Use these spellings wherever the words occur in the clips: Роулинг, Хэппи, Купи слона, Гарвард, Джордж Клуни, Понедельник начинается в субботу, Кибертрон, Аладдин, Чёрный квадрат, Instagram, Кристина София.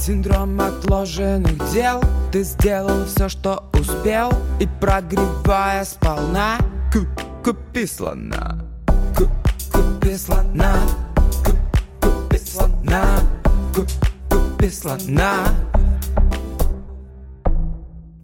Синдром отложенных дел. Ты сделал все, что успел, и прогревая сполна. Купи слона. Купи слона. Купи слона. Купи слона.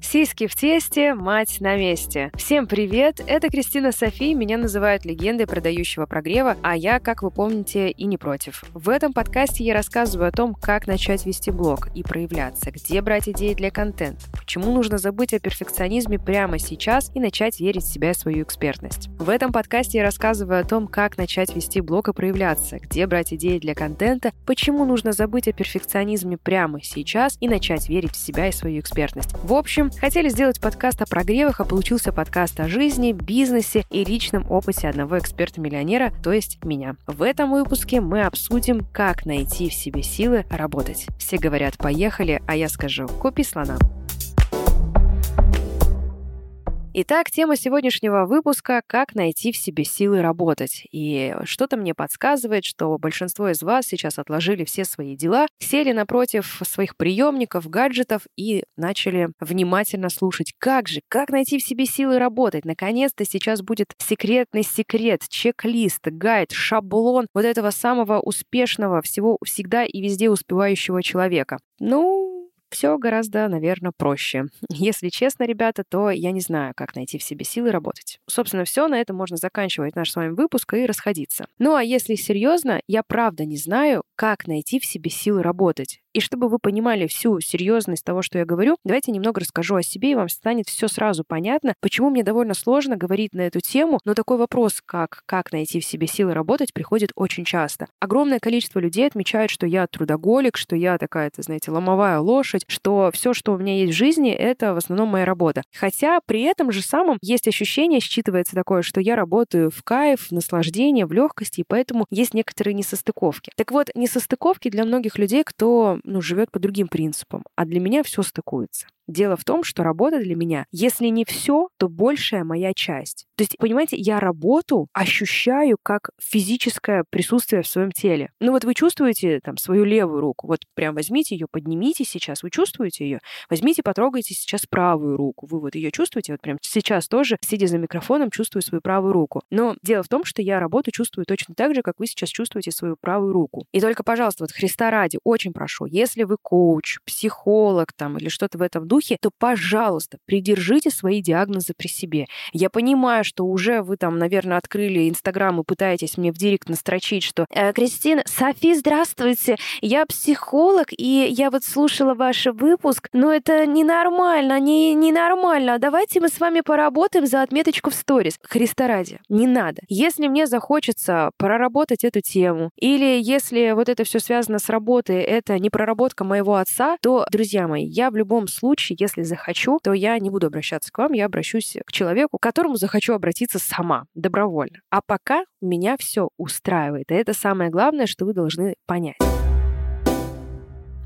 Сиськи в тесте, мать на месте. Всем привет, это Кристина София, меня называют легендой продающего прогрева, а я, как вы помните, и не против. В этом подкасте я рассказываю о том, как начать вести блог и проявляться, где брать идеи для контента, почему нужно забыть о перфекционизме прямо сейчас и начать верить в себя и свою экспертность. В этом подкасте я рассказываю о том, как начать вести блог и проявляться, где брать идеи для контента, почему нужно забыть о перфекционизме прямо сейчас и начать верить в себя и свою экспертность. В общем, хотели сделать подкаст о прогревах, а получился подкаст о жизни, бизнесе и личном опыте одного эксперта-миллионера, то есть меня. В этом выпуске мы обсудим, как найти в себе силы работать. Все говорят «поехали», а я скажу «купи слона». Итак, тема сегодняшнего выпуска – как найти в себе силы работать. И что-то мне подсказывает, что большинство из вас сейчас отложили все свои дела, сели напротив своих приемников, гаджетов и начали внимательно слушать. Как найти в себе силы работать? Наконец-то сейчас будет секретный секрет, чек-лист, гайд, шаблон вот этого самого успешного, всего всегда и везде успевающего человека. Все гораздо, наверное, проще. Если честно, ребята, то я не знаю, как найти в себе силы работать. Собственно, все, на этом можно заканчивать наш с вами выпуск и расходиться. А если серьезно, я правда не знаю, как найти в себе силы работать. И чтобы вы понимали всю серьезность того, что я говорю, давайте немного расскажу о себе, и вам станет все сразу понятно, почему мне довольно сложно говорить на эту тему, но такой вопрос, как найти в себе силы работать, приходит очень часто. Огромное количество людей отмечают, что я трудоголик, что я такая-то, знаете, ломовая лошадь, что все, что у меня есть в жизни, это в основном моя работа. Хотя при этом же самом есть ощущение, считывается такое, что я работаю в кайф, в наслаждение, в легкости, и поэтому есть некоторые несостыковки. Так вот, несостыковки для многих людей, кто живет по другим принципам, а для меня все стыкуется. Дело в том, что работа для меня, если не все, то большая моя часть. То есть, понимаете, я работу ощущаю как физическое присутствие в своем теле. Вы чувствуете там свою левую руку, вот прям возьмите ее, поднимите сейчас, вы чувствуете ее, возьмите, потрогайте сейчас правую руку, вы вот ее чувствуете, вот прям сейчас тоже, сидя за микрофоном, чувствую свою правую руку. Но дело в том, что я работу чувствую точно так же, как вы сейчас чувствуете свою правую руку. И только, пожалуйста, вот Христа ради, очень прошу, если вы коуч, психолог там или что-то в этом духе, то, пожалуйста, придержите свои диагнозы при себе. Я понимаю, что уже вы там, наверное, открыли Instagram и пытаетесь мне в директ настрочить, что «Кристина, Софи, здравствуйте, я психолог, и я вот слушала ваш выпуск, но это ненормально, ненормально, давайте мы с вами поработаем за отметочку в сторис». Христа ради, не надо. Если мне захочется проработать эту тему, или если вот это все связано с работой, это не проработка моего отца, то, друзья мои, я в любом случае, если захочу, то я не буду обращаться к вам, я обращусь к человеку, к которому захочу обратиться сама, добровольно. А пока меня все устраивает. И это самое главное, что вы должны понять.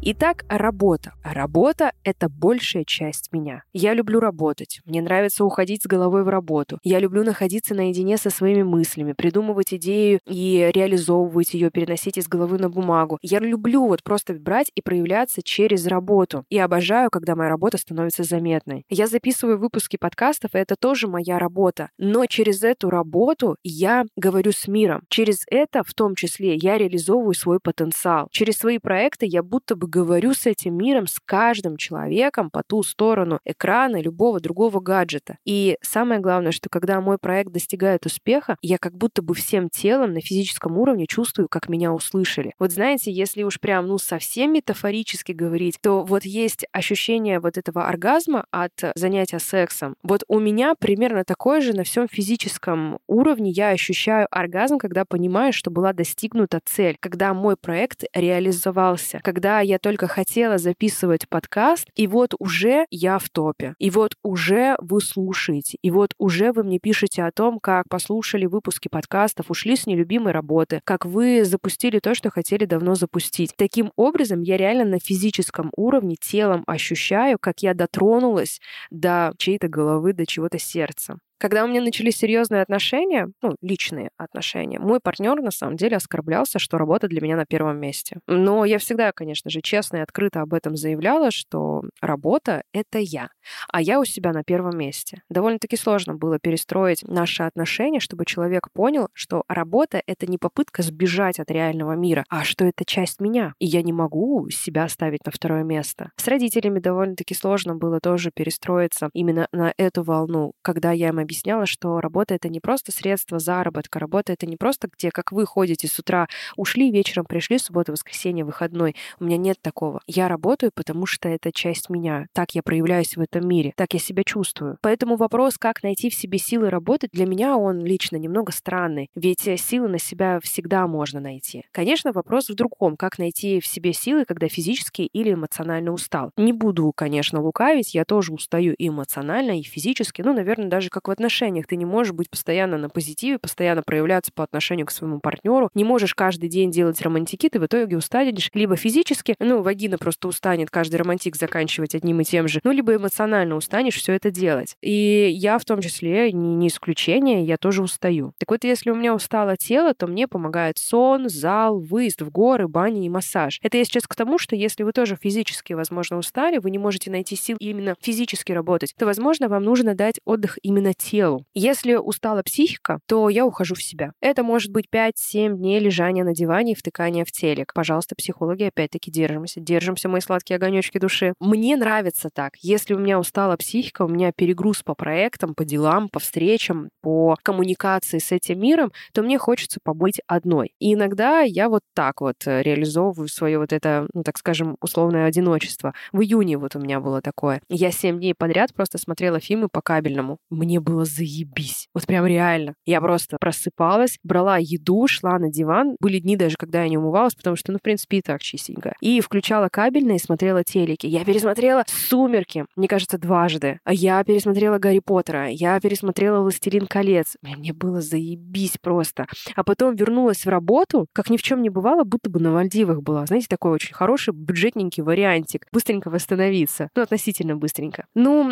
Итак, работа. Работа — это большая часть меня. Я люблю работать. Мне нравится уходить с головой в работу. Я люблю находиться наедине со своими мыслями, придумывать идею и реализовывать ее, переносить из головы на бумагу. Я люблю вот просто брать и проявляться через работу. И обожаю, когда моя работа становится заметной. Я записываю выпуски подкастов, и это тоже моя работа. Но через эту работу я говорю с миром. Через это, в том числе, я реализовываю свой потенциал. Через свои проекты я будто бы говорю с этим миром, с каждым человеком по ту сторону экрана любого другого гаджета. И самое главное, что когда мой проект достигает успеха, я как будто бы всем телом на физическом уровне чувствую, как меня услышали. Вот знаете, если уж прям совсем метафорически говорить, то вот есть ощущение вот этого оргазма от занятия сексом. Вот у меня примерно такое же на всем физическом уровне я ощущаю оргазм, когда понимаю, что была достигнута цель, когда мой проект реализовался, когда я только хотела записывать подкаст, и вот уже я в топе, и вот уже вы слушаете, и вот уже вы мне пишете о том, как послушали выпуски подкастов, ушли с нелюбимой работы, как вы запустили то, что хотели давно запустить. Таким образом, я реально на физическом уровне телом ощущаю, как я дотронулась до чьей-то головы, до чего-то сердца. Когда у меня начались серьезные отношения, личные отношения, мой партнер на самом деле оскорблялся, что работа для меня на первом месте. Но я всегда, конечно же, честно и открыто об этом заявляла, что работа — это я, а я у себя на первом месте. Довольно-таки сложно было перестроить наши отношения, чтобы человек понял, что работа — это не попытка сбежать от реального мира, а что это часть меня, и я не могу себя ставить на второе место. С родителями довольно-таки сложно было тоже перестроиться именно на эту волну, когда я им объясняла, что работа — это не просто средство заработка, работа — это не просто где, как вы ходите с утра, ушли, вечером пришли, суббота, воскресенье, выходной. У меня нет такого. Я работаю, потому что это часть меня. Так я проявляюсь в этом мире, так я себя чувствую. Поэтому вопрос, как найти в себе силы работать, для меня он лично немного странный, ведь силы на себя всегда можно найти. Конечно, вопрос в другом, как найти в себе силы, когда физически или эмоционально устал. Не буду, конечно, лукавить, я тоже устаю и эмоционально, и физически, наверное, даже как в отношениях. Ты не можешь быть постоянно на позитиве, постоянно проявляться по отношению к своему партнеру, не можешь каждый день делать романтики, ты в итоге устанешь либо физически, вагина просто устанет каждый романтик заканчивать одним и тем же, либо эмоционально устанешь все это делать. И я в том числе не исключение, я тоже устаю. Так вот, если у меня устало тело, то мне помогает сон, зал, выезд в горы, бани и массаж. Это я сейчас к тому, что если вы тоже физически, возможно, устали, вы не можете найти сил именно физически работать, то, возможно, вам нужно дать отдых именно телу. Если устала психика, то я ухожу в себя. Это может быть 5-7 дней лежания на диване и втыкания в телек. Пожалуйста, психологи, опять-таки держимся, мои сладкие огонечки души. Мне нравится так. Если у меня устала психика, у меня перегруз по проектам, по делам, по встречам, по коммуникации с этим миром, то мне хочется побыть одной. И иногда я вот так вот реализовываю свое вот это, так скажем, условное одиночество. В июне вот у меня было такое. Я 7 дней подряд просто смотрела фильмы по кабельному. Мне было заебись. Вот прям реально. Я просто просыпалась, брала еду, шла на диван. Были дни даже, когда я не умывалась, потому что, в принципе, и так чистенько. И включала кабельное и смотрела телеки. Я пересмотрела «Сумерки», мне кажется, дважды. Я пересмотрела «Гарри Поттера», я пересмотрела «Властелин колец». Мне было заебись просто. А потом вернулась в работу, как ни в чем не бывало, будто бы на Мальдивах была. Знаете, такой очень хороший, бюджетненький вариантик. Быстренько восстановиться. Относительно быстренько.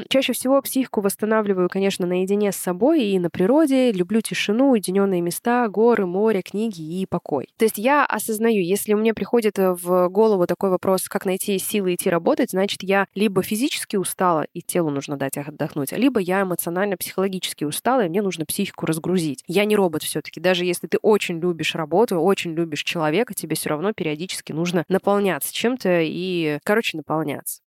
Чаще всего психику восстанавливаю, конечно, наедине с собой и на природе. Люблю тишину, уединенные места, горы, море, книги и покой. То есть я осознаю, если мне приходит в голову такой вопрос, как найти силы идти работать, значит, я либо физически устала, и телу нужно дать отдохнуть, либо я эмоционально-психологически устала, и мне нужно психику разгрузить. Я не робот все-таки. Даже если ты очень любишь работу, очень любишь человека, тебе все равно периодически нужно наполняться чем-то и, наполняться.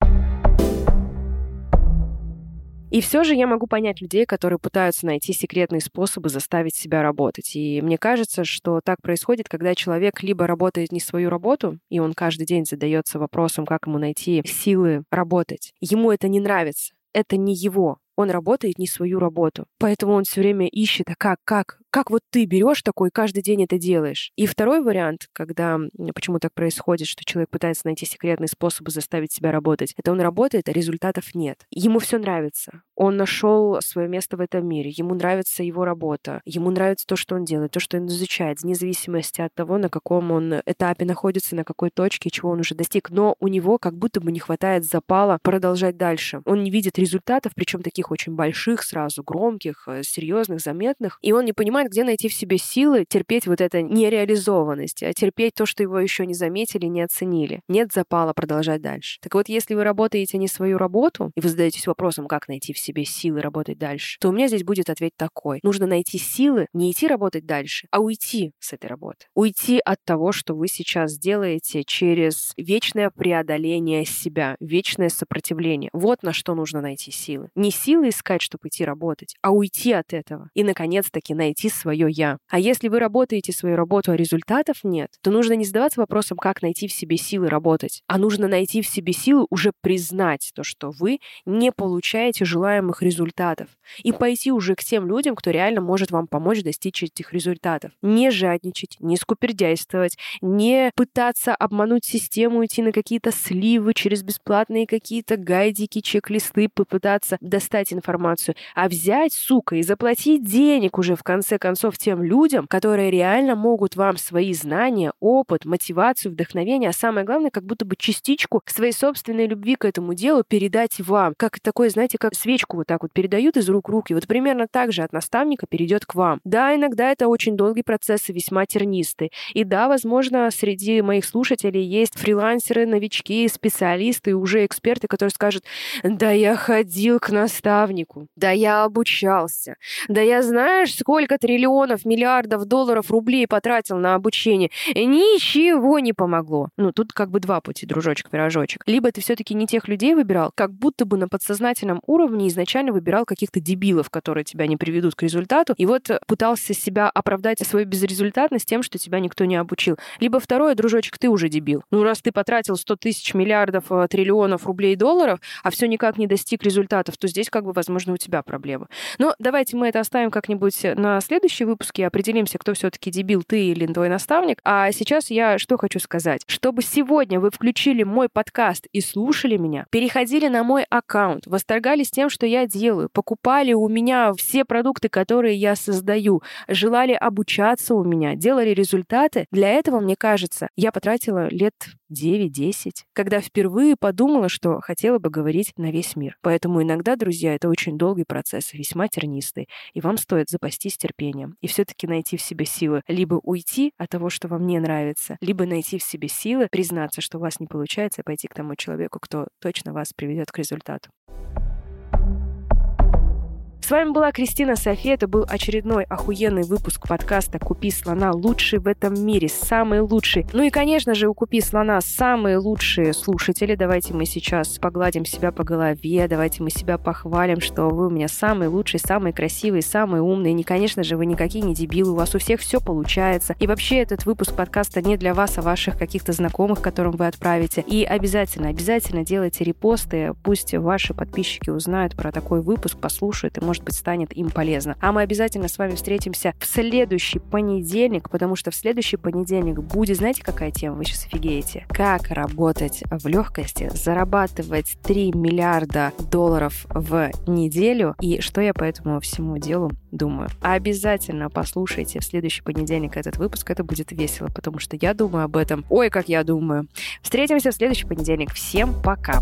И все же я могу понять людей, которые пытаются найти секретные способы заставить себя работать. И мне кажется, что так происходит, когда человек либо работает не свою работу, и он каждый день задается вопросом, как ему найти силы работать. Ему это не нравится, это не его. Он работает не свою работу. Поэтому он все время ищет, а как вот ты берешь такой и каждый день это делаешь. И второй вариант, когда почему так происходит, что человек пытается найти секретные способы заставить себя работать, это он работает, а результатов нет. Ему все нравится. Он нашел свое место в этом мире. Ему нравится его работа. Ему нравится то, что он делает, то, что он изучает, вне зависимости от того, на каком он этапе находится, на какой точке, чего он уже достиг. Но у него как будто бы не хватает запала продолжать дальше. Он не видит результатов, причем таких очень больших, сразу громких, серьезных, заметных. И он не понимает, где найти в себе силы терпеть вот эту нереализованность, а терпеть то, что его еще не заметили, не оценили. Нет запала продолжать дальше. Так вот, если вы работаете не свою работу, и вы задаетесь вопросом, как найти в себе силы работать дальше, то у меня здесь будет ответ такой. Нужно найти силы не идти работать дальше, а уйти с этой работы. Уйти от того, что вы сейчас делаете, через вечное преодоление себя, вечное сопротивление. Вот на что нужно найти силы. Не силы искать, чтобы идти работать, а уйти от этого и, наконец-таки, найти свое «я». А если вы работаете свою работу, а результатов нет, то нужно не задаваться вопросом, как найти в себе силы работать, а нужно найти в себе силы уже признать то, что вы не получаете желаемых результатов, и пойти уже к тем людям, кто реально может вам помочь достичь этих результатов. Не жадничать, не скупердяйствовать, не пытаться обмануть систему, идти на какие-то сливы через бесплатные какие-то гайдики, чек-листы, попытаться достать информацию, а взять, и заплатить денег уже в конце концов тем людям, которые реально могут вам свои знания, опыт, мотивацию, вдохновение, а самое главное, как будто бы частичку своей собственной любви к этому делу передать вам. Как такой, знаете, как свечку книжку вот так вот передают из рук в руки. Вот примерно так же от наставника перейдет к вам. Да, иногда это очень долгий процесс и весьма тернистый. И да, возможно, среди моих слушателей есть фрилансеры, новички, специалисты, уже эксперты, которые скажут: да я ходил к наставнику, да я обучался, да я знаешь, сколько триллионов, миллиардов долларов, рублей потратил на обучение. Ничего не помогло. Ну, тут как бы два пути, дружочек-пирожочек. Либо ты все-таки не тех людей выбирал, как будто бы на подсознательном уровне изначально выбирал каких-то дебилов, которые тебя не приведут к результату, и вот пытался себя оправдать свою безрезультатность тем, что тебя никто не обучил. Либо второе, дружочек, ты уже дебил. Ну, раз ты потратил 100 тысяч, миллиардов, триллионов рублей, долларов, а все никак не достиг результатов, то здесь как бы, возможно, у тебя проблема. Но давайте мы это оставим как-нибудь на следующий выпуск и определимся, кто все-таки дебил, ты или твой наставник. А сейчас я что хочу сказать. Чтобы сегодня вы включили мой подкаст и слушали меня, переходили на мой аккаунт, восторгались тем, что я делаю, покупали у меня все продукты, которые я создаю, желали обучаться у меня, делали результаты. Для этого, мне кажется, я потратила лет 9-10, когда впервые подумала, что хотела бы говорить на весь мир. Поэтому иногда, друзья, это очень долгий процесс, весьма тернистый, и вам стоит запастись терпением и все-таки найти в себе силы либо уйти от того, что вам не нравится, либо найти в себе силы признаться, что у вас не получается, и пойти к тому человеку, кто точно вас приведет к результату. С вами была Кристина София. Это был очередной охуенный выпуск подкаста «Купи слона. Лучший в этом мире». Самый лучший. Ну и, конечно же, у «Купи слона» самые лучшие слушатели. Давайте мы сейчас погладим себя по голове, давайте мы себя похвалим, что вы у меня самые лучшие, самые красивые, самые умные. И, конечно же, вы никакие не дебилы, у вас у всех все получается. И вообще этот выпуск подкаста не для вас, а ваших каких-то знакомых, которым вы отправите. И обязательно, обязательно делайте репосты, пусть ваши подписчики узнают про такой выпуск, послушают и, может быть, станет им полезно. А мы обязательно с вами встретимся в следующий понедельник, потому что в следующий понедельник будет, знаете, какая тема? Вы сейчас офигеете. Как работать в легкости, зарабатывать 3 миллиарда долларов в неделю и что я по этому всему делу думаю. Обязательно послушайте в следующий понедельник этот выпуск, это будет весело, потому что я думаю об этом. Ой, как я думаю. Встретимся в следующий понедельник. Всем пока!